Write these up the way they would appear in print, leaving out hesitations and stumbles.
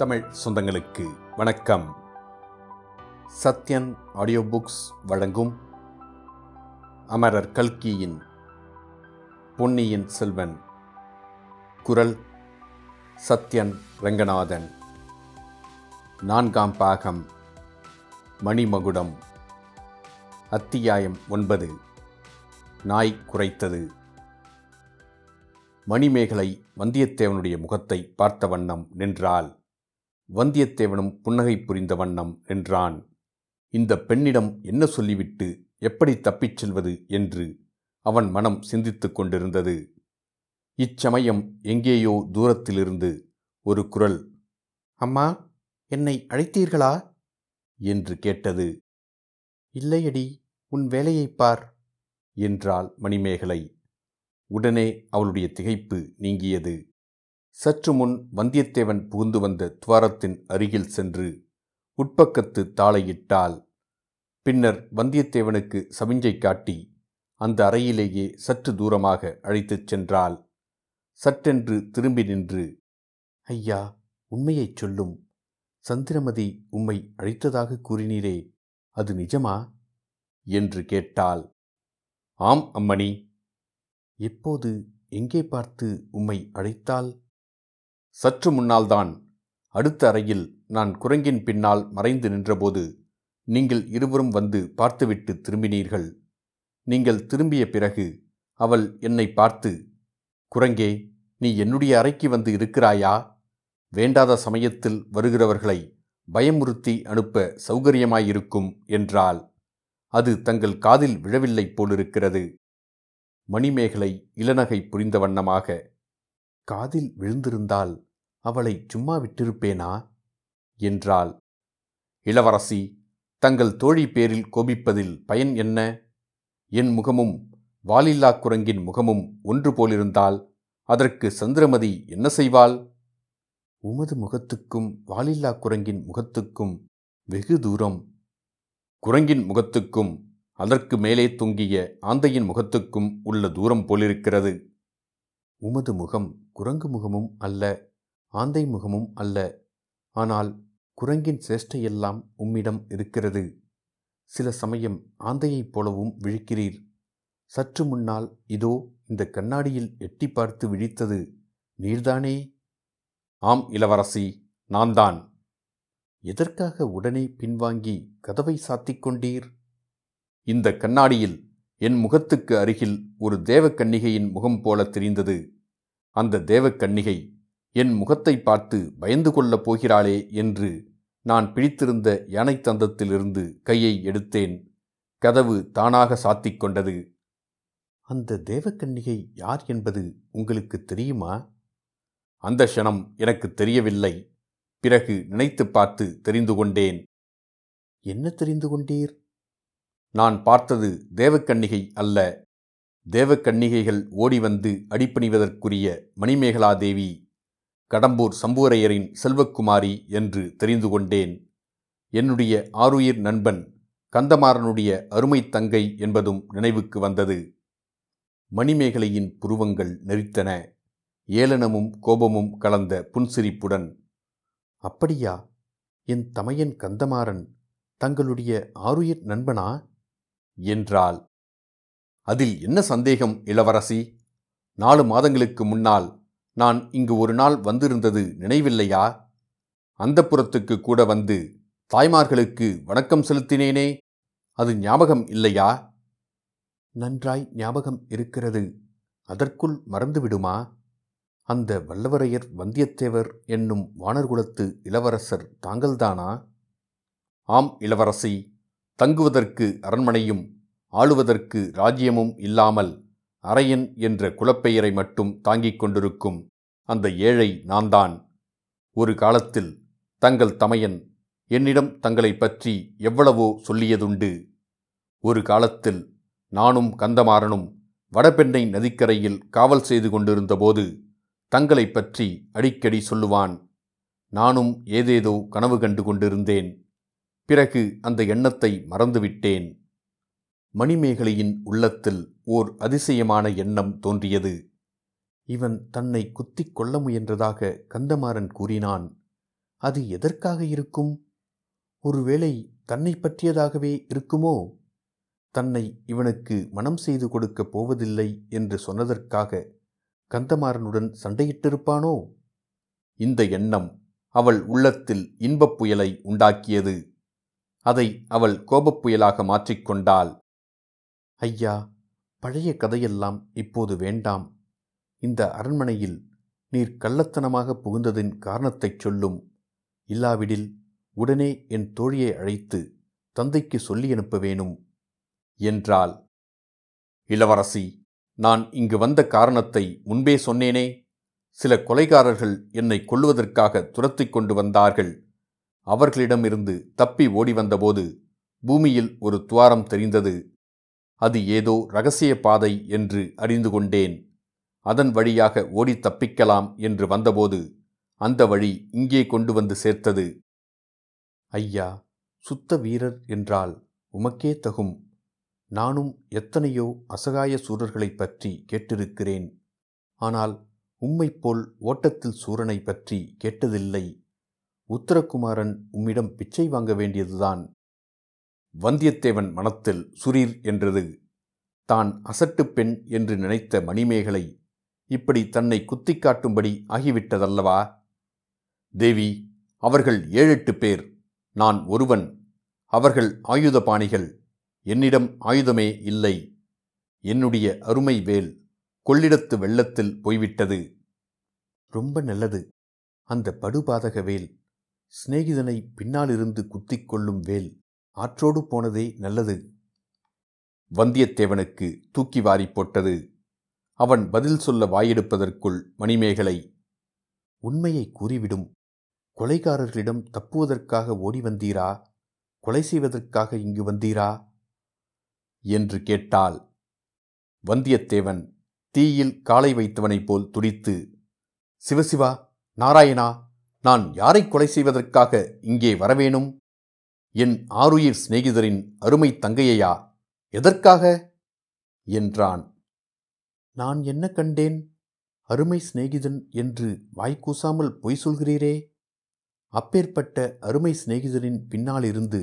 தமிழ் சொந்தங்களுக்கு வணக்கம். Sathyan audio books வழங்கும் அமரர் கல்கியின் பொன்னியின் செல்வன். குரல் சத்யன் ரங்கநாதன். 4ஆம் பாகம் மணிமகுடம். அத்தியாயம் 9. நாய் குரைத்தது. மணிமேகலை வந்தியத்தேவனுடைய முகத்தை பார்த்த வண்ணம் நின்றாள். வந்தியத்தேவனும் புன்னகை புரிந்த வண்ணம் நின்றான். இந்த பெண்ணிடம் என்ன சொல்லிவிட்டு எப்படி தப்பிச் செல்வது என்று அவன் மனம் சிந்தித்து கொண்டிருந்தது. இச்சமயம் எங்கேயோ தூரத்திலிருந்து ஒரு குரல், "அம்மா, என்னை அழைத்தீர்களா?" என்று கேட்டது. "இல்லையடி, உன் வேலையைப் பார்" என்றாள் மணிமேகலை. உடனே அவளுடைய திகைப்பு நீங்கியது. சற்று முன் வந்தியத்தேவன் புகுந்து வந்த துவாரத்தின் அருகில் சென்று உட்பக்கத்து தாளையிட்டாள். பின்னர் வந்தியத்தேவனுக்கு சமிஞ்சை காட்டி அந்த அறையிலேயே சற்று தூரமாக அழைத்துச் சென்றாள். சற்றென்று திரும்பி நின்று, "ஐயா, உண்மையைச் சொல்லும். சந்திரமதி உம்மை அழைத்ததாக கூறினீரே, அது நிஜமா?" என்று கேட்டாள். "ஆம் அம்மணி." "எப்போது, எங்கே பார்த்து உம்மை அழைத்தாள்?" "சற்று முன்னால்தான். அடுத்த அறையில் நான் குரங்கின் பின்னால் மறைந்து நின்றபோது நீங்கள் இருவரும் வந்து பார்த்துவிட்டு திரும்பினீர்கள். நீங்கள் திரும்பிய பிறகு அவள் என்னை பார்த்து, 'குரங்கே, நீ என்னுடைய அறைக்கு வந்து இருக்கிறாயா? வேண்டாத சமயத்தில் வருகிறவர்களை பயமுறுத்தி அனுப்ப சௌகரியமாயிருக்கும்' என்றாள். அது தங்கள் காதில் விழவில்லை போலிருக்கிறது." மணிமேகலை இளநகை புரிந்த வண்ணமாக, "காதில் விழுந்திருந்தால் அவளை சும்மா விட்டிருப்பேனா?" என்றாள். "இளவரசி, தங்கள் தோழி பேரில் கோபிப்பதில் பயன் என்ன? என் முகமும் வாலில்லா குரங்கின் முகமும் ஒன்று போலிருந்தால் அதற்கு சந்திரமதி என்ன செய்வாள்?" "உமது முகத்துக்கும் வாலில்லா குரங்கின் முகத்துக்கும் வெகு தூரம்." "குரங்கின் முகத்துக்கும் அதற்கு மேலே தொங்கிய ஆந்தையின் முகத்துக்கும் உள்ள தூரம் போலிருக்கிறது." "உமது முகம் குரங்கு முகமும் அல்ல, ஆந்தை முகமும் அல்ல. ஆனால் குரங்கின் சேஷ்டையெல்லாம் உம்மிடம் இருக்கிறது. சில சமயம் ஆந்தையைப் போலவும் விழிக்கிறீர். சற்று முன்னால் இதோ இந்த கண்ணாடியில் எட்டி பார்த்து விழித்தது நீர்தானே?" "ஆம் இளவரசி, நான்தான்." "எதற்காக உடனே பின்வாங்கி கதவை சாத்திக் கொண்டீர்?" "இந்த கண்ணாடியில் என் முகத்துக்கு அருகில் ஒரு தேவக்கன்னிகையின் முகம் போல தெரிந்தது. அந்த தேவக்கன்னிகை என் முகத்தை பார்த்து பயந்து கொள்ளப் போகிறாளே என்று நான் பிடித்திருந்த யானை தந்தத்திலிருந்து கையை எடுத்தேன். கதவு தானாக சாத்திக் கொண்டது." "அந்த தேவக்கன்னிகை யார் என்பது உங்களுக்கு தெரியுமா?" "அந்த க்ஷணம் எனக்கு தெரியவில்லை. பிறகு நினைத்து பார்த்து தெரிந்து கொண்டேன்." "என்ன தெரிந்து கொண்டீர்?" "நான் பார்த்தது தேவக்கன்னிகை அல்ல. தேவக்கன்னிகைகள் ஓடி வந்து அடிபணிவதற்குரிய மணிமேகலாதேவி, கடம்பூர் சம்புவரையரின் செல்வக்குமாரி என்று தெரிந்து கொண்டேன். என்னுடைய ஆருயிர் நண்பன் கந்தமாறனுடைய அருமை தங்கை என்பதும் நினைவுக்கு வந்தது." மணிமேகலையின் புருவங்கள் நெறித்தன, ஏளனமும் கோபமும் கலந்த புன்சிரிப்புடன். "அப்படியா? என் தமையன் கந்தமாறன் தங்களுடைய ஆருயிர் நண்பனா?" என்றாள். "அதில் என்ன சந்தேகம் இளவரசி? 4 மாதங்களுக்கு முன்னால் நான் இங்கு ஒரு நாள் வந்திருந்தது நினைவில்லையா? அந்தப்புரத்துக்கு கூட வந்து தாய்மார்களுக்கு வணக்கம் செலுத்தினேனே, அது ஞாபகம் இல்லையா?" "நன்றாய் ஞாபகம் இருக்கிறது. அதற்குள் மறந்துவிடுமா? அந்த வல்லவரையர் வந்தியத்தேவர் என்னும் வானர்குலத்து இளவரசர் தாங்கள்தானா?" "ஆம் இளவரசி. தங்குவதற்கு அரண்மனையும் ஆளுவதற்கு ராஜ்யமும் இல்லாமல் அரையன் என்ற குலப்பெயரை மட்டும் தாங்கிக் கொண்டிருக்கும் அந்த ஏழை நான்தான். ஒரு காலத்தில் தங்கள் தமையன் என்னிடம் தங்களை பற்றி எவ்வளவோ சொல்லியதுண்டு. ஒரு காலத்தில் நானும் கந்தமாறனும் வடபெண்ணை நதிக்கரையில் காவல் செய்து கொண்டிருந்தபோது தங்களை பற்றி அடிக்கடி சொல்லுவான். நானும் ஏதேதோ கனவு கண்டு கொண்டிருந்தேன். பிறகு அந்த எண்ணத்தை மறந்துவிட்டேன்." மணிமேகலையின் உள்ளத்தில் ஓர் அதிசயமான எண்ணம் தோன்றியது. "இவன் தன்னை குத்திக் கொள்ள முயன்றதாக கந்தமாறன் கூறினான். அது எதற்காக இருக்கும்? ஒருவேளை தன்னை பற்றியதாகவே இருக்குமோ? தன்னை இவனுக்கு மனம் செய்து கொடுக்கப் போவதில்லை என்று சொன்னதற்காக கந்தமாறனுடன் சண்டையிட்டிருப்பானோ? இந்த எண்ணம் அவள் உள்ளத்தில் இன்பப் புயலை உண்டாக்கியது. அதை அவள் கோபப்புயலாக மாற்றிக்கொண்டாள். ஐயா, பழைய கதையெல்லாம் இப்போது வேண்டாம். இந்த அரண்மனையில் நீர் கள்ளத்தனமாக புகுந்ததின் காரணத்தைச் சொல்லும். இல்லாவிடில் உடனே என் தோழியை அழைத்து தந்தைக்கு சொல்லி அனுப்ப வேணும் என்றாள். இளவரசி, நான் இங்கு வந்த காரணத்தை முன்பே சொன்னேனே. சில கொலைகாரர்கள் என்னை கொல்வதற்காக துரத்தி கொண்டு வந்தார்கள். அவர்களிடமிருந்து தப்பி ஓடி வந்தபோது பூமியில் ஒரு துவாரம் தெரிந்தது. அது ஏதோ இரகசிய பாதை என்று அறிந்து கொண்டேன். அதன் வழியாக ஓடி தப்பிக்கலாம் என்று வந்தபோது அந்த வழி இங்கே கொண்டு வந்து சேர்த்தது. ஐயா, சுத்த வீரர் என்றால் உமக்கே தகும். நானும் எத்தனையோ அசகாய சூரர்களை பற்றி கேட்டிருக்கிறேன். ஆனால் உம்மைப் போல் ஓட்டத்தில் சூரனை பற்றி கேட்டதில்லை. உத்தரகுமாரன் உம்மிடம் பிச்சை வாங்க வேண்டியதுதான். வந்தியத்தேவன் மனத்தில் சுரீர் என்றது. தான் அசட்டு பெண் என்று நினைத்த மணிமேகலை இப்படி தன்னை குத்திக் காட்டும்படி ஆகிவிட்டதல்லவா? தேவி, அவர்கள் 7-8 பேர், நான் ஒருவன். அவர்கள் ஆயுதபாணிகள். என்னிடம் ஆயுதமே இல்லை. என்னுடைய அருமை வேல் கொள்ளிடத்து வெள்ளத்தில் போய்விட்டது. ரொம்ப நல்லது. அந்த படுபாதக வேல், சிநேகிதனை பின்னாலிருந்து குத்திக் கொள்ளும் வேல், ஆற்றோடு போனதே நல்லது. வந்தியத்தேவனுக்கு தூக்கி வாரி போட்டது. அவன் பதில் சொல்ல வாயெடுப்பதற்குள் மணிமேகலை, உண்மையை கூறிவிடும். கொலைகாரர்களிடம் தப்புவதற்காக ஓடி வந்தீரா, கொலை செய்வதற்காக இங்கு வந்தீரா என்று கேட்டாள். வந்தியத்தேவன் தீயில் காலை வைத்தவனைப் போல் துடித்து, சிவசிவா, நாராயணா, நான் யாரை கொலை செய்வதற்காக இங்கே வரவேணும்? என் ஆருயிர் சிநேகிதரின் அருமை தங்கையா? எதற்காக என்றான். நான் என்ன கண்டேன்? அருமை சிநேகிதன் என்று வாய்க்கூசாமல் பொய் சொல்கிறீரே. அப்பேற்பட்ட அருமை சிநேகிதரின் பின்னாலிருந்து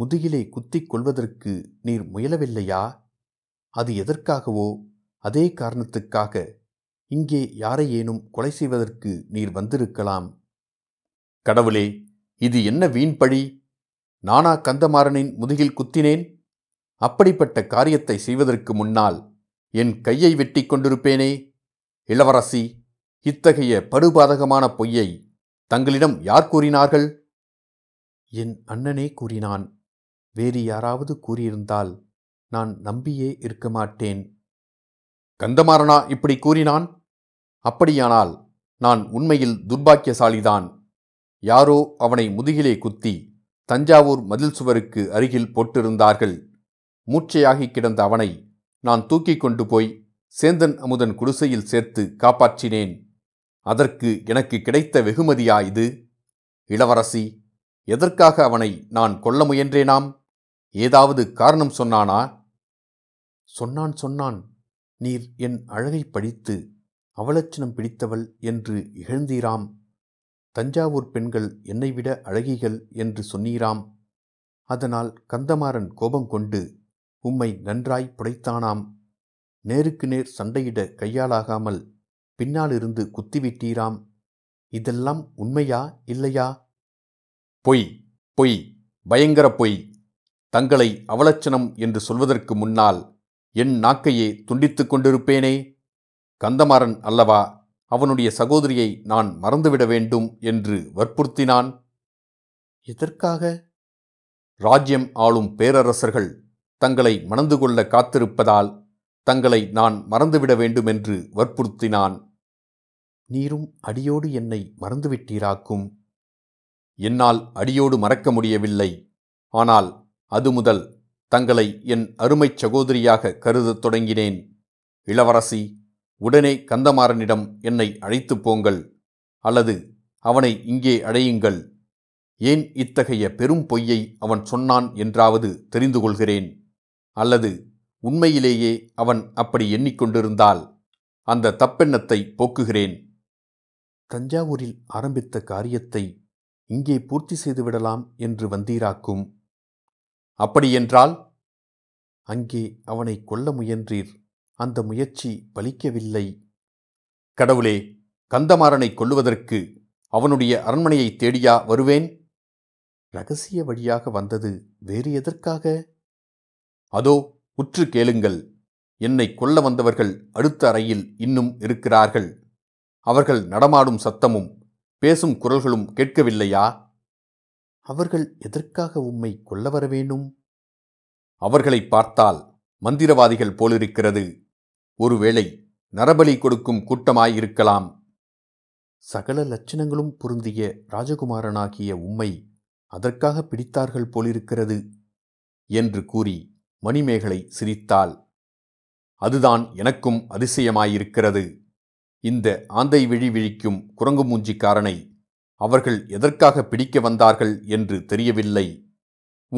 முதுகிலே குத்திக் கொள்வதற்கு நீர் முயலவில்லையா? அது எதற்காகவோ அதே காரணத்துக்காக இங்கே யாரையேனும் கொலை செய்வதற்கு நீர் வந்திருக்கலாம். கடவுளே, இது என்ன வீண்பழி? நானா கந்தமாறனின் முதுகில் குத்தினேன்? அப்படிப்பட்ட காரியத்தை செய்வதற்கு முன்னால் என் கையை வெட்டி கொண்டிருப்பேனே. இளவரசி, இத்தகைய படுபாதகமான பொய்யை தங்களிடம் யார் கூறினார்கள்? என் அண்ணனே கூறினான். வேறு யாராவது கூறியிருந்தால் நான் நம்பியே இருக்க மாட்டேன். கந்தமாறனா இப்படி கூறினான்? அப்படியானால் நான் உண்மையில் துர்பாக்கியசாலிதான். யாரோ அவனை முதுகிலே குத்தி தஞ்சாவூர் மதில் சுவருக்கு அருகில் போட்டிருந்தார்கள். மூச்சையாகி கிடந்த அவனை நான் தூக்கி கொண்டு போய் சேந்தன் அமுதன் குடிசையில் சேர்த்து காப்பாற்றினேன். அதற்கு எனக்கு கிடைத்த வெகுமதியா இது? இளவரசி, எதற்காக அவனை நான் கொல்ல முயன்றேனாம்? ஏதாவது காரணம் சொன்னானா? சொன்னான். நீர் என் அழகை படித்து அவலட்சணம் பிடித்தவள் என்று இகழ்ந்தீராம். தஞ்சாவூர் பெண்கள் என்னை விட அழகிகள் என்று சொன்னீராம். அதனால் கந்தமாறன் கோபம் கொண்டு உம்மை நன்றாய் புடைத்தானாம். நேருக்கு நேர் சண்டையிட கையாலாகாமல் பின்னாலிருந்து குத்திவிட்டீராம். இதெல்லாம் உண்மையா இல்லையா? பொய், பொய், பயங்கர பொய். தங்களை அவலட்சணம் என்று சொல்வதற்கு முன்னால் என் நாக்கையே துண்டித்து கொண்டிருப்பேனே. கந்தமாறன் அல்லவா அவனுடைய சகோதரியை நான் மறந்துவிட வேண்டும் என்று வற்புறுத்தினான். எதற்காக? ராஜ்யம் ஆளும் பேரரசர்கள் தங்களை மணந்து கொள்ள காத்திருப்பதால் தங்களை நான் மறந்துவிட வேண்டுமென்று வற்புறுத்தினான். நீரும் அடியோடு என்னை மறந்துவிட்டீராக்கும். என்னால் அடியோடு மறக்க முடியவில்லை. ஆனால் அது முதல் தங்களை என் அருமை சகோதரியாக கருதத் தொடங்கினேன். இளவரசி, உடனே கந்தமாறனிடம் என்னை அழைத்துப் போங்கள், அல்லது அவனை இங்கே அழையுங்கள். ஏன் இத்தகைய பெரும் பொய்யை அவன் சொன்னான் என்றாவது தெரிந்து கொள்கிறேன். அல்லது உண்மையிலேயே அவன் அப்படி எண்ணிக்கொண்டிருந்தால் அந்த தப்பெண்ணத்தை போக்குகிறேன். தஞ்சாவூரில் ஆரம்பித்த காரியத்தை இங்கே பூர்த்தி செய்துவிடலாம் என்று வந்தீராக்கும். அப்படியென்றால் அங்கே அவனை கொல்ல முயன்றீர். அந்த முயற்சி பலிக்கவில்லை. கடவுளே, கந்தமாறனை கொல்லுவதற்கு அவனுடைய அரண்மனையை தேடியா வருவேன்? இரகசிய வழியாக வந்தது வேறு எதற்காக? அதோ உற்று கேளுங்கள். என்னை கொல்ல வந்தவர்கள் அடுத்த அறையில் இன்னும் இருக்கிறார்கள். அவர்கள் நடமாடும் சத்தமும் பேசும் குரல்களும் கேட்கவில்லையா? அவர்கள் எதற்காக உம்மை கொல்ல வர வேணும்? அவர்களை பார்த்தால் மந்திரவாதிகள் போலிருக்கிறது. ஒருவேளை நரபலி கொடுக்கும் கூட்டமாயிருக்கலாம். சகல லட்சணங்களும் பொருந்திய ராஜகுமாரனாகிய உம்மை அதற்காக பிடித்தார்கள் போலிருக்கிறது என்று கூறி மணிமேகலை சிரித்தாள். அதுதான் எனக்கும் அதிசயமாயிருக்கிறது. இந்த ஆந்தை விழி விழிக்கும் குரங்கு மூஞ்சிக்காரனை அவர்கள் எதற்காக பிடிக்க வந்தார்கள் என்று தெரியவில்லை.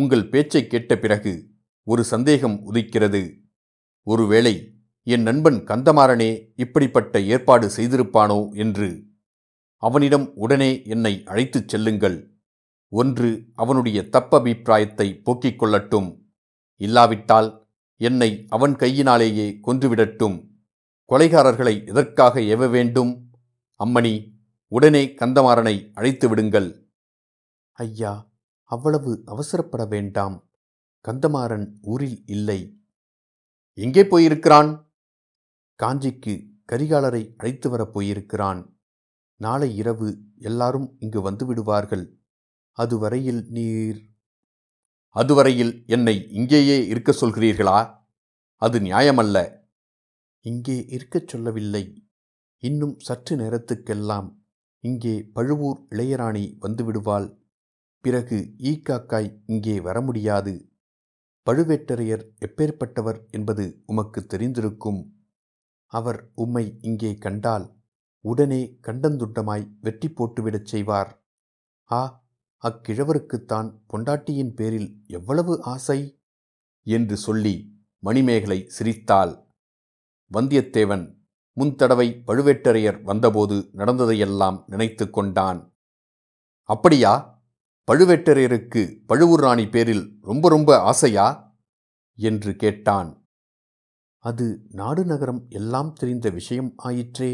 உங்கள் பேச்சை கேட்ட பிறகு ஒரு சந்தேகம் உதிக்கிறது. ஒருவேளை என் நண்பன் கந்தமாறனே இப்படிப்பட்ட ஏற்பாடு செய்திருப்பானோ என்று. அவனிடம் உடனே என்னை அழைத்துச் செல்லுங்கள். ஒன்று, அவனுடைய தப்பபிப்பிராயத்தை போக்கிக் கொள்ளட்டும். இல்லாவிட்டால் என்னை அவன் கையினாலேயே கொன்றுவிடட்டும். கொலைகாரர்களை எதற்காக ஏவ வேண்டும்? அம்மணி, உடனே கந்தமாறனை அழைத்து விடுங்கள். ஐயா, அவ்வளவு அவசரப்பட வேண்டாம். கந்தமாறன் ஊரில் இல்லை. எங்கே போயிருக்கிறான்? காஞ்சிக்கு கரிகாலரை அழைத்து வரப் போயிருக்கிறான். நாளை இரவு எல்லாரும் இங்கு வந்து விடுவார்கள். அதுவரையில் நீர்... அதுவரையில் என்னை இங்கேயே இருக்க சொல்கிறீர்களா? அது நியாயமல்ல. இங்கே இருக்கச் சொல்லவில்லை. இன்னும் சற்று நேரத்துக்கெல்லாம் இங்கே பழுவூர் இளையராணி வந்துவிடுவாள். பிறகு ஈக்காக்காய் இங்கே வர முடியாது. பழுவேட்டரையர் எப்பேற்பட்டவர் என்பது உமக்கு தெரிந்திருக்கும். அவர் உம்மை இங்கே கண்டால் உடனே கண்டந்துண்டமாய் வெட்டி போட்டுவிடச் செய்வார். ஆ, அக்கிழவருக்குத்தான் பொண்டாட்டியின் பேரில் எவ்வளவு ஆசை என்று சொல்லி மணிமேகலை சிரித்தாள். வந்தியத்தேவன் முன்தடவை பழுவேட்டரையர் வந்தபோது நடந்ததையெல்லாம் நினைத்து கொண்டான். அப்படியா? பழுவேட்டரையருக்கு பழுவூர் ராணி பேரில் ரொம்ப ரொம்ப ஆசையா என்று கேட்டான். அது நாடு நகரம் எல்லாம் தெரிந்த விஷயம் ஆயிற்றே.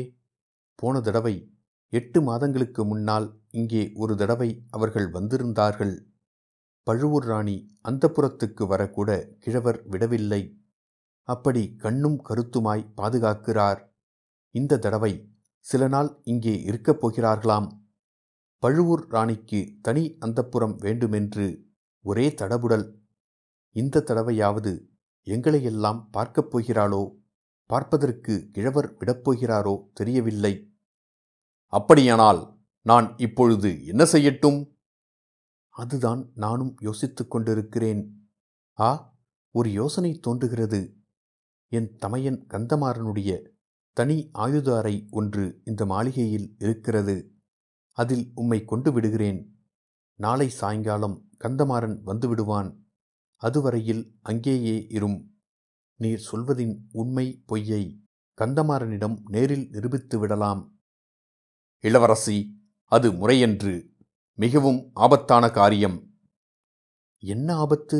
போன தடவை 8 மாதங்களுக்கு முன்னால் இங்கே ஒரு தடவை அவர்கள் வந்திருந்தார்கள். பழுவூர் ராணி அந்தப்புறத்துக்கு வரக்கூட கிழவர் விடவில்லை. அப்படி கண்ணும் கருத்துமாய் பாதுகாக்கிறார். இந்த தடவை சில நாள் இங்கே இருக்கப் போகிறார்களாம். பழுவூர் ராணிக்கு தனி அந்தப்புறம் வேண்டுமென்று ஒரே தடபுடல். இந்த தடவையாவது எங்களையெல்லாம் பார்க்கப் போகிறாளோ, பார்ப்பதற்கு கிழவர் விடப்போகிறாரோ தெரியவில்லை. அப்படியானால் நான் இப்பொழுது என்ன செய்யட்டும்? அதுதான் நானும் யோசித்து கொண்டிருக்கிறேன். ஆ, ஒரு யோசனை தோன்றுகிறது. என் தமையன் கந்தமாறனுடைய தனி ஆயுத அறை ஒன்று இந்த மாளிகையில் இருக்கிறது. அதில் உம்மை கொண்டு விடுகிறேன். நாளை சாயங்காலம் கந்தமாறன் வந்துவிடுவான். அதுவரையில் அங்கேயே இரும். நீர் சொல்வதின் உண்மை பொய்யை கந்தமாறனிடம் நேரில் நிரூபித்து விடலாம். இளவரசி, அது முறையன்று. மிகவும் ஆபத்தான காரியம். என்ன ஆபத்து?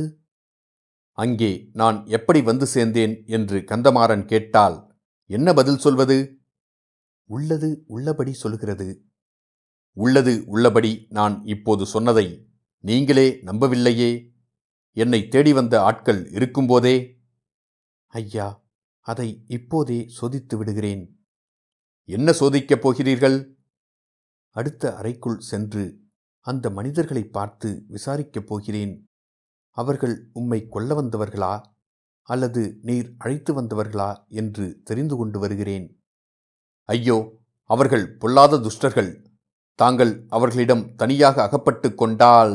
அங்கே நான் எப்படி வந்து சேர்ந்தேன் என்று கந்தமாறன் கேட்டால் என்ன பதில் சொல்வது? உள்ளது உள்ளபடி சொல்கிறது. உள்ளது உள்ளபடி நான் இப்போது சொன்னதை நீங்களே நம்பவில்லையே. என்னை தேடி வந்த ஆட்கள் இருக்கும்போதே. ஐயா, அதை இப்போதே சோதித்து விடுகிறேன். என்ன சோதிக்கப் போகிறீர்கள்? அடுத்த அறைக்குள் சென்று அந்த மனிதர்களை பார்த்து விசாரிக்கப் போகிறேன். அவர்கள் உம்மை கொல்ல வந்தவர்களா அல்லது நீர் அழைத்து வந்தவர்களா என்று தெரிந்து கொண்டு வருகிறேன். ஐயோ, அவர்கள் பொல்லாத துஷ்டர்கள். தாங்கள் அவர்களிடம் தனியாக அகப்பட்டு கொண்டால்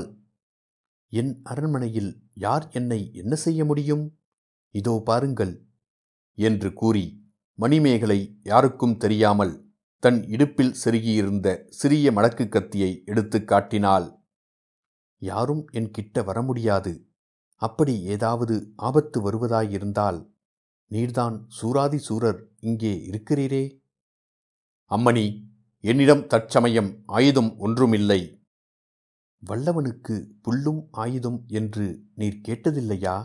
என் அரண்மனையில் யார் என்னை என்ன செய்ய முடியும்? இதோ பாருங்கள் என்று கூறி மணிமேகலை யாருக்கும் தெரியாமல் தன் இடுப்பில் செருகியிருந்த சிறிய மடக்கு கத்தியை எடுத்து காட்டினாள். யாரும் என் கிட்ட வர முடியாது. அப்படி ஏதாவது ஆபத்து வருவதாயிருந்தால் நீர்தான் சூராதி சூரர் இங்கே இருக்கிறீரே. அம்மணி, என்னிடம் தற்சமயம் ஆயுதம் ஒன்றுமில்லை. வல்லவனுக்கு புல்லும் ஆயுதம் என்று நீர் கேட்டதில்லையா?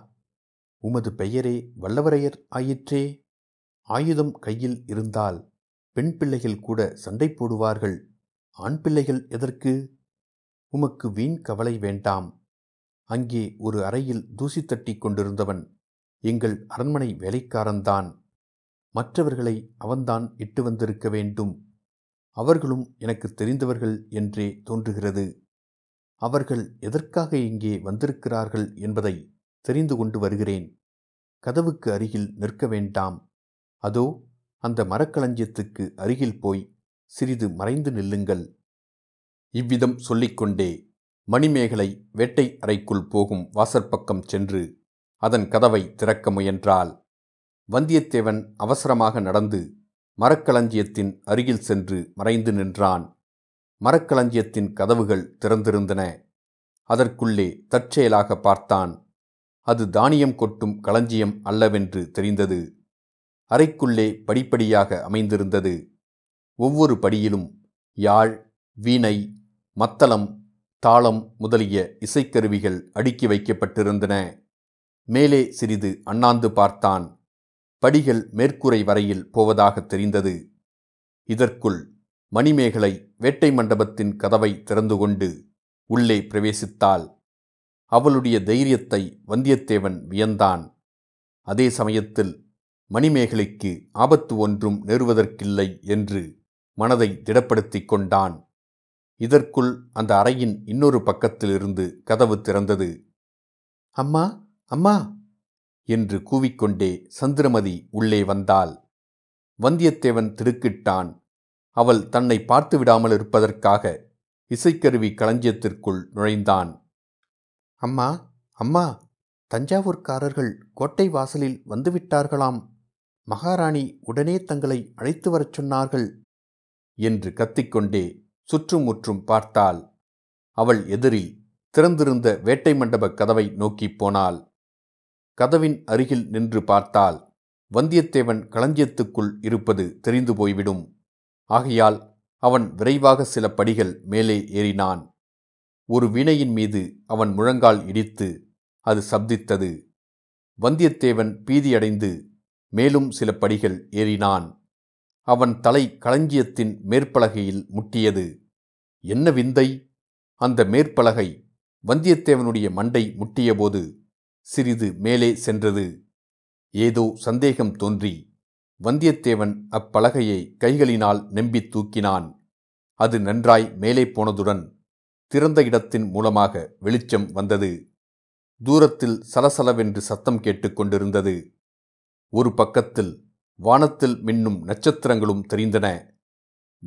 உமது பெயரே வல்லவரையர் ஆயிற்றே. ஆயுதம் கையில் இருந்தால் பெண் பிள்ளைகள் கூட சண்டை போடுவார்கள், ஆண் பிள்ளைகள் எதற்கு? உமக்கு வீண் கவலை வேண்டாம். அங்கே ஒரு அறையில் தூசி தட்டி கொண்டிருந்தவன் எங்கள் அரண்மனை வேலைக்காரன்தான். மற்றவர்களை அவன்தான் இட்டு வந்திருக்க வேண்டும். அவர்களும் எனக்கு தெரிந்தவர்கள் என்றே தோன்றுகிறது. அவர்கள் எதற்காக இங்கே வந்திருக்கிறார்கள் என்பதை தெரிந்து கொண்டு வருகிறேன். கதவுக்கு அருகில் நிற்க வேண்டாம். அதோ அந்த மரக்களஞ்சியத்துக்கு அருகில் போய் சிறிது மறைந்து நில்லுங்கள். இவ்விதம் சொல்லிக்கொண்டே மணிமேகலை வேட்டை அறைக்குள் போகும் வாசற்பக்கம் சென்று அதன் கதவை திறக்க முயன்றாள். வந்தியத்தேவன் அவசரமாக நடந்து மரக்களஞ்சியத்தின் அருகில் சென்று மறைந்து நின்றான். மரக்களஞ்சியத்தின் கதவுகள் திறந்திருந்தன. அதற்குள்ளே தற்செயலாக பார்த்தான். அது தானியம் கொட்டும் களஞ்சியம் அல்லவென்று தெரிந்தது. அறைக்குள்ளே படிப்படியாக அமைந்திருந்தது. ஒவ்வொரு படியிலும் யாழ், வீணை, மத்தளம், தாளம் முதலிய இசைக்கருவிகள் அடுக்கி வைக்கப்பட்டிருந்தன. மேலே சிறிது அண்ணாந்து பார்த்தான். படிகள் மேற்கூரை வரையில் போவதாக தெரிந்தது. இதற்குள் மணிமேகலை வேட்டை மண்டபத்தின் கதவை திறந்து கொண்டு உள்ளே பிரவேசித்தாள். அவளுடைய தைரியத்தை வந்தியத்தேவன் வியந்தான். அதே சமயத்தில் மணிமேகலைக்கு ஆபத்து ஒன்றும் நேருவதற்கில்லை என்று மனதை திடப்படுத்தி கொண்டான். இதற்குள் அந்த அறையின் இன்னொரு பக்கத்திலிருந்து கதவு திறந்தது. அம்மா, அம்மா என்று கூவிக்கொண்டே சந்திரமதி உள்ளே வந்தாள். வந்தியத்தேவன் திடுக்கிட்டான். அவள் தன்னை பார்த்து விடாமல் இருப்பதற்காக இசைக்கருவி களஞ்சியத்திற்குள் நுழைந்தான். அம்மா, அம்மா, தஞ்சாவூர்காரர்கள் கோட்டை வாசலில் வந்துவிட்டார்களாம். மகாராணி உடனே தங்களை அழைத்து வரச் சொன்னார்கள் என்று கத்திக்கொண்டே சுற்றுமுற்றும் பார்த்தாள். அவள் எதிரில் திறந்திருந்த வேட்டை மண்டப கதவை நோக்கிப் போனாள். கதவின் அருகில் நின்று பார்த்தாள். வந்தியத்தேவன் களஞ்சியத்துக்குள் இருப்பது தெரிந்து போய்விடும். ஆகையால் அவன் விரைவாக சில படிகள் மேலே ஏறினான். ஒரு வீணையின் மீது அவன் முழங்கால் இடித்து அது சப்தித்தது. வந்தியத்தேவன் பீதியடைந்து மேலும் சில படிகள் ஏறினான். அவன் தலை களஞ்சியத்தின் மேற்பலகையில் முட்டியது. என்ன விந்தை! அந்த மேற்பலகை வந்தியத்தேவனுடைய மண்டை முட்டியபோது சிறிது மேலே சென்றது. ஏதோ சந்தேகம் தோன்றி வந்தியத்தேவன் அப்பலகையை கைகளினால் நெம்பி தூக்கினான். அது நன்றாய் மேலே போனதுடன் திறந்த இடத்தின் மூலமாக வெளிச்சம் வந்தது. தூரத்தில் சலசலவென்று சத்தம் கேட்டுக்கொண்டிருந்தது. ஒரு பக்கத்தில் வானத்தில் மின்னும் நட்சத்திரங்களும் தெரிந்தன.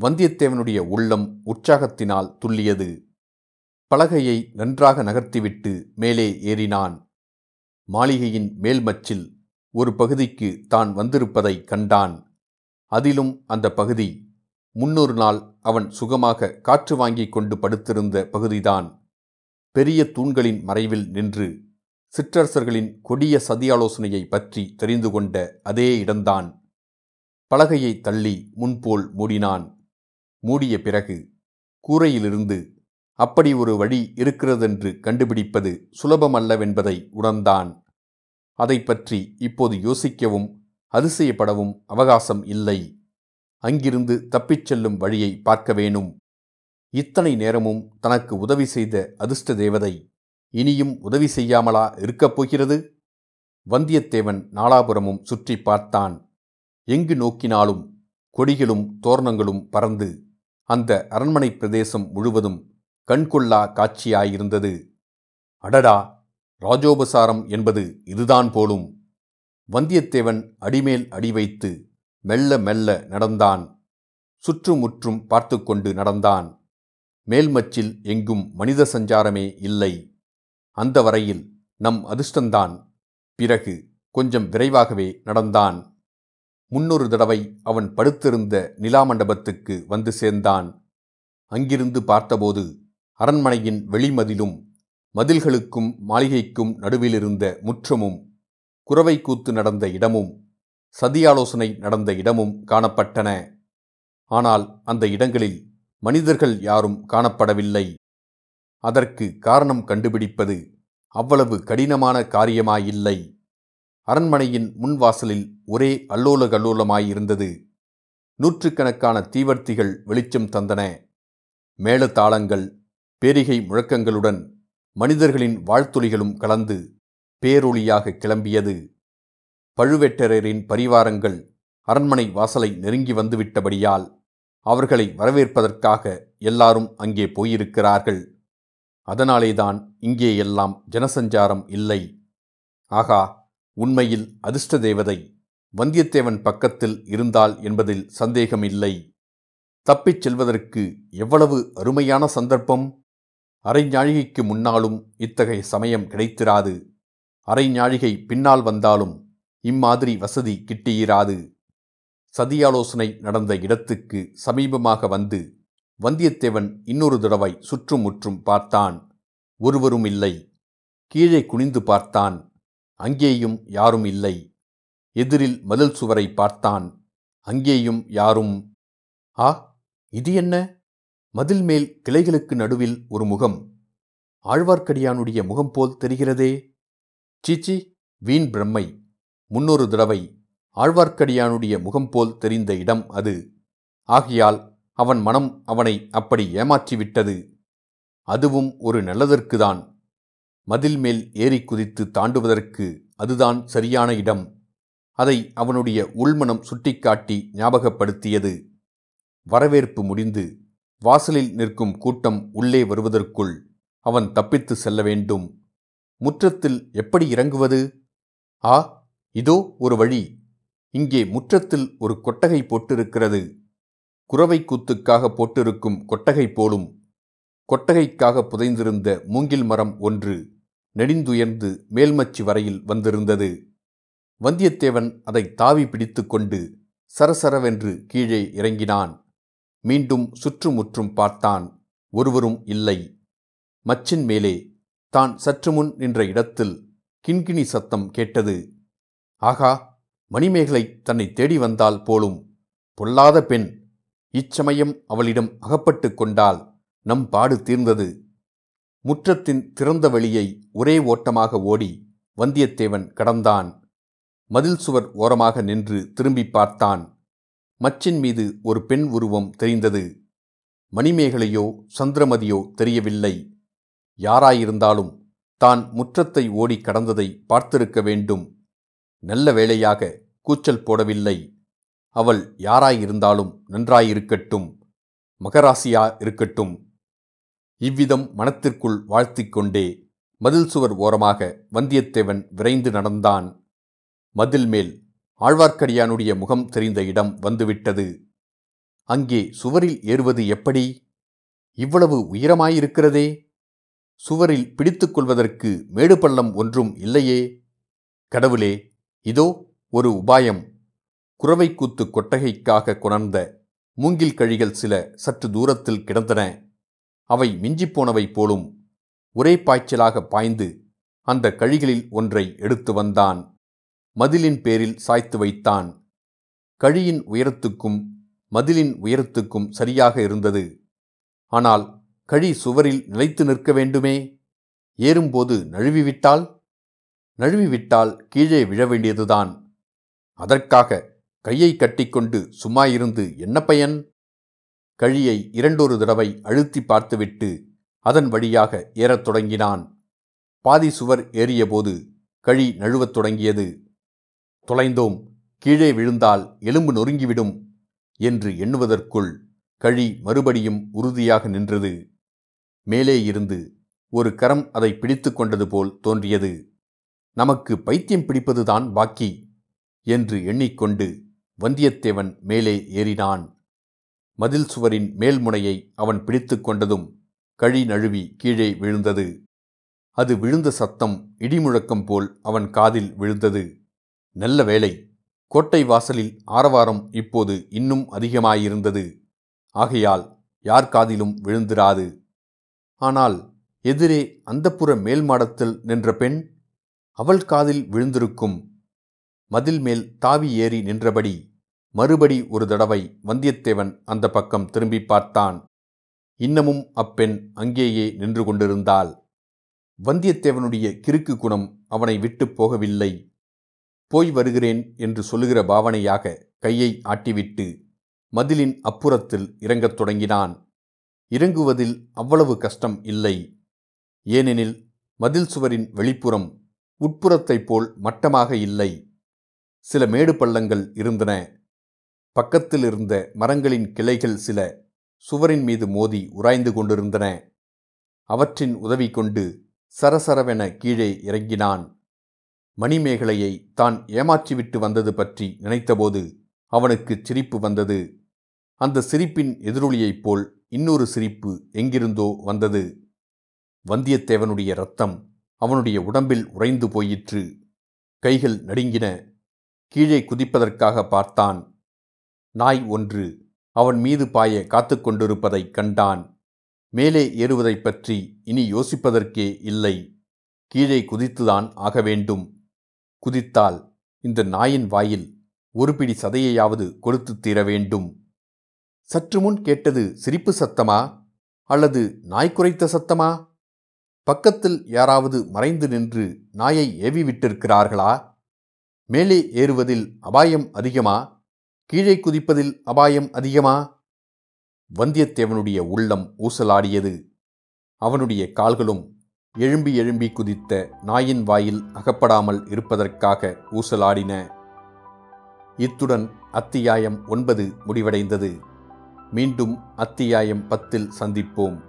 வந்தியத்தேவனுடைய உள்ளம் உற்சாகத்தினால் துள்ளியது. பலகையை நன்றாக நகர்த்திவிட்டு மேலே ஏறினான். மாளிகையின் மேல்மச்சில் ஒரு பகுதிக்கு தான் வந்திருப்பதை கண்டான். அதிலும் அந்த பகுதி 300 நாள் அவன் சுகமாக காற்று வாங்கி கொண்டு படுத்திருந்த பகுதிதான். பெரிய தூண்களின் மறைவில் நின்று சிற்றரசர்களின் கொடிய சதியாலோசனையை பற்றி தெரிந்து கொண்ட அதே இடம்தான். பலகையை தள்ளி முன்போல் மூடினான். மூடிய பிறகு கூரையிலிருந்து அப்படி ஒரு வழி இருக்கிறதென்று கண்டுபிடிப்பது சுலபமல்லவென்பதை உணர்ந்தான். அதை பற்றி இப்போது யோசிக்கவும் அதிசயப்படவும் அவகாசம் இல்லை. அங்கிருந்து தப்பிச் செல்லும் வழியை பார்க்க வேணும். இத்தனை நேரமும் தனக்கு உதவி செய்த அதிர்ஷ்ட தேவதை இனியும் உதவி செய்யாமலா இருக்கப் போகிறது? வந்தியத்தேவன் நாலாபுரமும் சுற்றி பார்த்தான். எங்கு நோக்கினாலும் கொடிகளும் தோரணங்களும் பறந்து அந்த அரண்மனை பிரதேசம் முழுவதும் கண்கொள்ளா காட்சியாயிருந்தது. அடடா, ராஜோபசாரம் என்பது இதுதான் போலும். வந்தியத்தேவன் அடிமேல் அடி வைத்து மெல்ல மெல்ல நடந்தான். சுற்றுமுற்றும் பார்த்து கொண்டு நடந்தான். மேல்மச்சில் எங்கும் மனித சஞ்சாரமே இல்லை. அந்த வரையில் நம் அதிர்ஷ்டந்தான். பிறகு கொஞ்சம் விரைவாகவே நடந்தான். 300 தடவை அவன் படுத்திருந்த நிலாமண்டபத்துக்கு வந்து சேர்ந்தான். அங்கிருந்து பார்த்தபோது அரண்மனையின் வெளிமதிலும் மதில்களுக்கும் மாளிகைக்கும் நடுவிலிருந்த முற்றமும் குரவைக்கூத்து நடந்த இடமும் சதியாலோசனை நடந்த இடமும் காணப்பட்டன. ஆனால் அந்த இடங்களில் மனிதர்கள் யாரும் காணப்படவில்லை. அதற்கு காரணம் கண்டுபிடிப்பது அவ்வளவு கடினமான காரியமாயில்லை. அரண்மனையின் முன்வாசலில் ஒரே அல்லோல கல்லோலமாயிருந்தது. நூற்றுக்கணக்கான தீவர்த்திகள் வெளிச்சம் தந்தன. மேளதாளங்கள், பேரிகை முழக்கங்களுடன் மனிதர்களின் வாழ்த்துளிகளும் கலந்து பேரொளியாக கிளம்பியது. பழுவேட்டரையரின் பரிவாரங்கள் அரண்மனை வாசலை நெருங்கி வந்துவிட்டபடியால் அவர்களை வரவேற்பதற்காக எல்லாரும் அங்கே போயிருக்கிறார்கள். அதனாலேதான் இங்கே எல்லாம் ஜனசஞ்சாரம் இல்லை. ஆகா, உண்மையில் அதிர்ஷ்ட தேவதை வந்தியத்தேவன் பக்கத்தில் இருந்தாள் என்பதில் சந்தேகமில்லை. தப்பிச் செல்வதற்கு எவ்வளவு அருமையான சந்தர்ப்பம்! அரை ஞாழிகைக்கு முன்னாலும் இத்தகைய சமயம் கிடைத்திராது. அரை ஞாழிகை பின்னால் வந்தாலும் இம்மாதிரி வசதி கிட்டியிராது. சதியாலோசனை நடந்த இடத்துக்கு சமீபமாக வந்து வந்தியத்தேவன் இன்னொரு தடவை சுற்றுமுற்றும் பார்த்தான். ஒருவரும் இல்லை. கீழே குனிந்து பார்த்தான். அங்கேயும் யாரும் இல்லை. எதிரில் மதில் சுவரை பார்த்தான். அங்கேயும் யாரும். ஆ, இது என்ன? மதில் மேல் கிளைகளுக்கு நடுவில் ஒரு முகம். ஆழ்வார்க்கடியானுடைய முகம் போல் தெரிகிறதே. சீச்சி, வீண் பிரம்மை. முன்னொரு தடவை ஆழ்வார்க்கடியானுடைய முகம் போல் தெரிந்த இடம் அது. ஆகையால் அவன் மனம் அவனை அப்படி ஏமாற்றிவிட்டது. அதுவும் ஒரு நல்லதற்குதான். மதில் மேல் ஏறி குதித்து தாண்டுவதற்கு அதுதான் சரியான இடம். அதை அவனுடைய உள்மனம் சுட்டிக்காட்டி ஞாபகப்படுத்தியது. வரவேற்பு முடிந்து வாசலில் நிற்கும் கூட்டம் உள்ளே வருவதற்குள் அவன் தப்பித்து செல்ல வேண்டும். முற்றத்தில் எப்படி இறங்குவது? ஆ, இதோ ஒரு வழி. இங்கே முற்றத்தில் ஒரு கொட்டகை போட்டிருக்கிறது. குறவை கூத்துக்காக போட்டிருக்கும் கொட்டகை போலும். கொட்டகைக்காக புதைந்திருந்த மூங்கில் மரம் ஒன்று நெடிந்துயர்ந்து மேல்மச்சி வரையில் வந்திருந்தது. வந்தியத்தேவன் அதை தாவி பிடித்து கொண்டு சரசரவென்று கீழே இறங்கினான். மீண்டும் சுற்றுமுற்றும் பார்த்தான். ஒருவரும் இல்லை. மச்சின் மேலே தான் சற்று முன் நின்ற இடத்தில் கிண்கிணி சத்தம் கேட்டது. ஆகா, மணிமேகலை தன்னை தேடி வந்தால் போலும். பொல்லாத பெண்! இச்சமயம் அவளிடம் அகப்பட்டு கொண்டால் நம் பாடு தீர்ந்தது. முற்றத்தின் திறந்த வெளியை ஒரே ஓட்டமாக ஓடி வந்தியத்தேவன் கடந்தான். மதில் சுவர் ஓரமாக நின்று திரும்பி பார்த்தான். மச்சின் மீது ஒரு பெண் உருவம் தெரிந்தது. மணிமேகலையோ சந்திரமதியோ தெரியவில்லை. யாராயிருந்தாலும் தான் முற்றத்தை ஓடி கடந்ததை பார்த்திருக்க வேண்டும். நல்ல வேளையாக கூச்சல் போடவில்லை. அவள் யாராயிருந்தாலும் நன்றாயிருக்கட்டும், மகராசியா இருக்கட்டும். இவ்விதம் மனத்திற்குள் வாழ்த்திக்கொண்டே மதில் சுவர் ஓரமாக வந்தியத்தேவன் விரைந்து நடந்தான். மதில் மேல் ஆழ்வார்க்கடியானுடைய முகம் தெரிந்த இடம் வந்துவிட்டது. அங்கே சுவரில் ஏறுவது எப்படி? இவ்வளவு உயரமாயிருக்கிறதே. சுவரில் பிடித்துக்கொள்வதற்கு மேடு பள்ளம் ஒன்றும் இல்லையே. கடவுளே, இதோ ஒரு உபாயம். குறவைக்கூத்து கொட்டகைக்காக கொணர்ந்த மூங்கில் கழிகள் சில சற்று தூரத்தில் கிடந்தன. அவை மிஞ்சிப்போனவை போலும். ஒரே பாய்ச்சலாக பாய்ந்து அந்த கழிகளில் ஒன்றை எடுத்து வந்தான். மதிலின் பேரில் சாய்த்து வைத்தான். கழியின் உயரத்துக்கும் மதிலின் உயரத்துக்கும் சரியாக இருந்தது. ஆனால் கழி சுவரில் நிலைத்து நிற்க வேண்டுமே. ஏறும்போது நழுவிவிட்டால் கீழே விழ வேண்டியதுதான். அதற்காக கையை கட்டிக்கொண்டு சும்மாயிருந்து என்ன பயன்? கழியை இரண்டொரு தடவை அழுத்தி பார்த்துவிட்டு அதன் வழியாக ஏறத் தொடங்கினான். பாதி சுவர் ஏறியபோது கழி நழுவத் தொடங்கியது. தொலைந்தோம், கீழே விழுந்தால் எலும்பு நொறுங்கிவிடும் என்று எண்ணுவதற்குள் கழி மறுபடியும் உறுதியாக நின்றது. மேலே இருந்து ஒரு கரம் அதை பிடித்து கொண்டது போல் தோன்றியது. நமக்கு பைத்தியம் பிடிப்பதுதான் பாக்கி என்று எண்ணிக்கொண்டு வந்தியத்தேவன் மேலே ஏறினான். மதில் சுவரின் மேல்முனையை அவன் பிடித்து கொண்டதும் கழி நழுவி கீழே விழுந்தது. அது விழுந்த சத்தம் இடிமுழக்கம் போல் அவன் காதில் விழுந்தது. நல்ல வேளை, கோட்டை வாசலில் ஆரவாரம் இப்போது இன்னும் அதிகமாயிருந்தது. ஆகையால் யார் காதிலும் விழுந்திராது. ஆனால் எதிரே அந்தப்புற மேல்மாடத்தில் நின்ற பெண், அவள் காதில் விழுந்திருக்கும். மதில் மேல் தாவி ஏறி நின்றபடி மறுபடி ஒரு தடவை வந்தியத்தேவன் அந்த பக்கம் திரும்பி பார்த்தான். இன்னமும் அப்பெண் அங்கேயே நின்று கொண்டிருந்தாள். வந்தியத்தேவனுடைய கிறுக்கு குணம் அவனை விட்டு போகவில்லை. போய் வருகிறேன் என்று சொல்லுகிற பாவனையாக கையை ஆட்டிவிட்டு மதிலின் அப்புறத்தில் இறங்கத் தொடங்கினான். இறங்குவதில் அவ்வளவு கஷ்டம் இல்லை. ஏனெனில் மதில் சுவரின் வெளிப்புறம் உட்புறத்தைப் போல் மட்டமாக இல்லை. சில மேடு பள்ளங்கள் இருந்தன. பக்கத்தில் இருந்த மரங்களின் கிளைகள் சில சுவரின் மீது மோதி உராய்ந்து கொண்டிருந்தன. அவற்றின் உதவி கொண்டு சரசரவென கீழே இறங்கினான். மணிமேகலையை தான் ஏமாற்றிவிட்டு வந்தது பற்றி நினைத்தபோது அவனுக்கு சிரிப்பு வந்தது. அந்த சிரிப்பின் எதிரொலியைப் போல் இன்னொரு சிரிப்பு எங்கிருந்தோ வந்தது. வந்தியத்தேவனுடைய இரத்தம் அவனுடைய உடம்பில் உறைந்து போயிற்று. கைகள் நடுங்கின. கீழே குதிப்பதற்காக பார்த்தான். நாய் ஒன்று அவன் மீது பாய காத்து கொண்டிருப்பதைக் கண்டான். மேலே ஏறுவதைப் பற்றி இனி யோசிப்பதற்கே இல்லை. கீழே குதித்துதான் ஆக வேண்டும். குதித்தால் இந்த நாயின் வாயில் ஒரு பிடி சதையையாவது கொடுத்து தீர வேண்டும். சற்று முன் கேட்டது சிரிப்பு சத்தமா அல்லது நாய் குரைத்த சத்தமா? பக்கத்தில் யாராவது மறைந்து நின்று நாயை ஏவிவிட்டிருக்கிறார்களா? மேலே ஏறுவதில் அபாயம் அதிகமா, கீழே குதிப்பதில் அபாயம் அதிகமா? வந்தியத்தேவனுடைய உள்ளம் ஊசலாடியது. அவனுடைய கால்களும் எழும்பி எழும்பி குதித்த நாயின் வாயில் அகப்படாமல் இருப்பதற்காக ஊசலாடின. இத்துடன் அத்தியாயம் 9 முடிவடைந்தது. மீண்டும் அத்தியாயம் 10 சந்திப்போம்.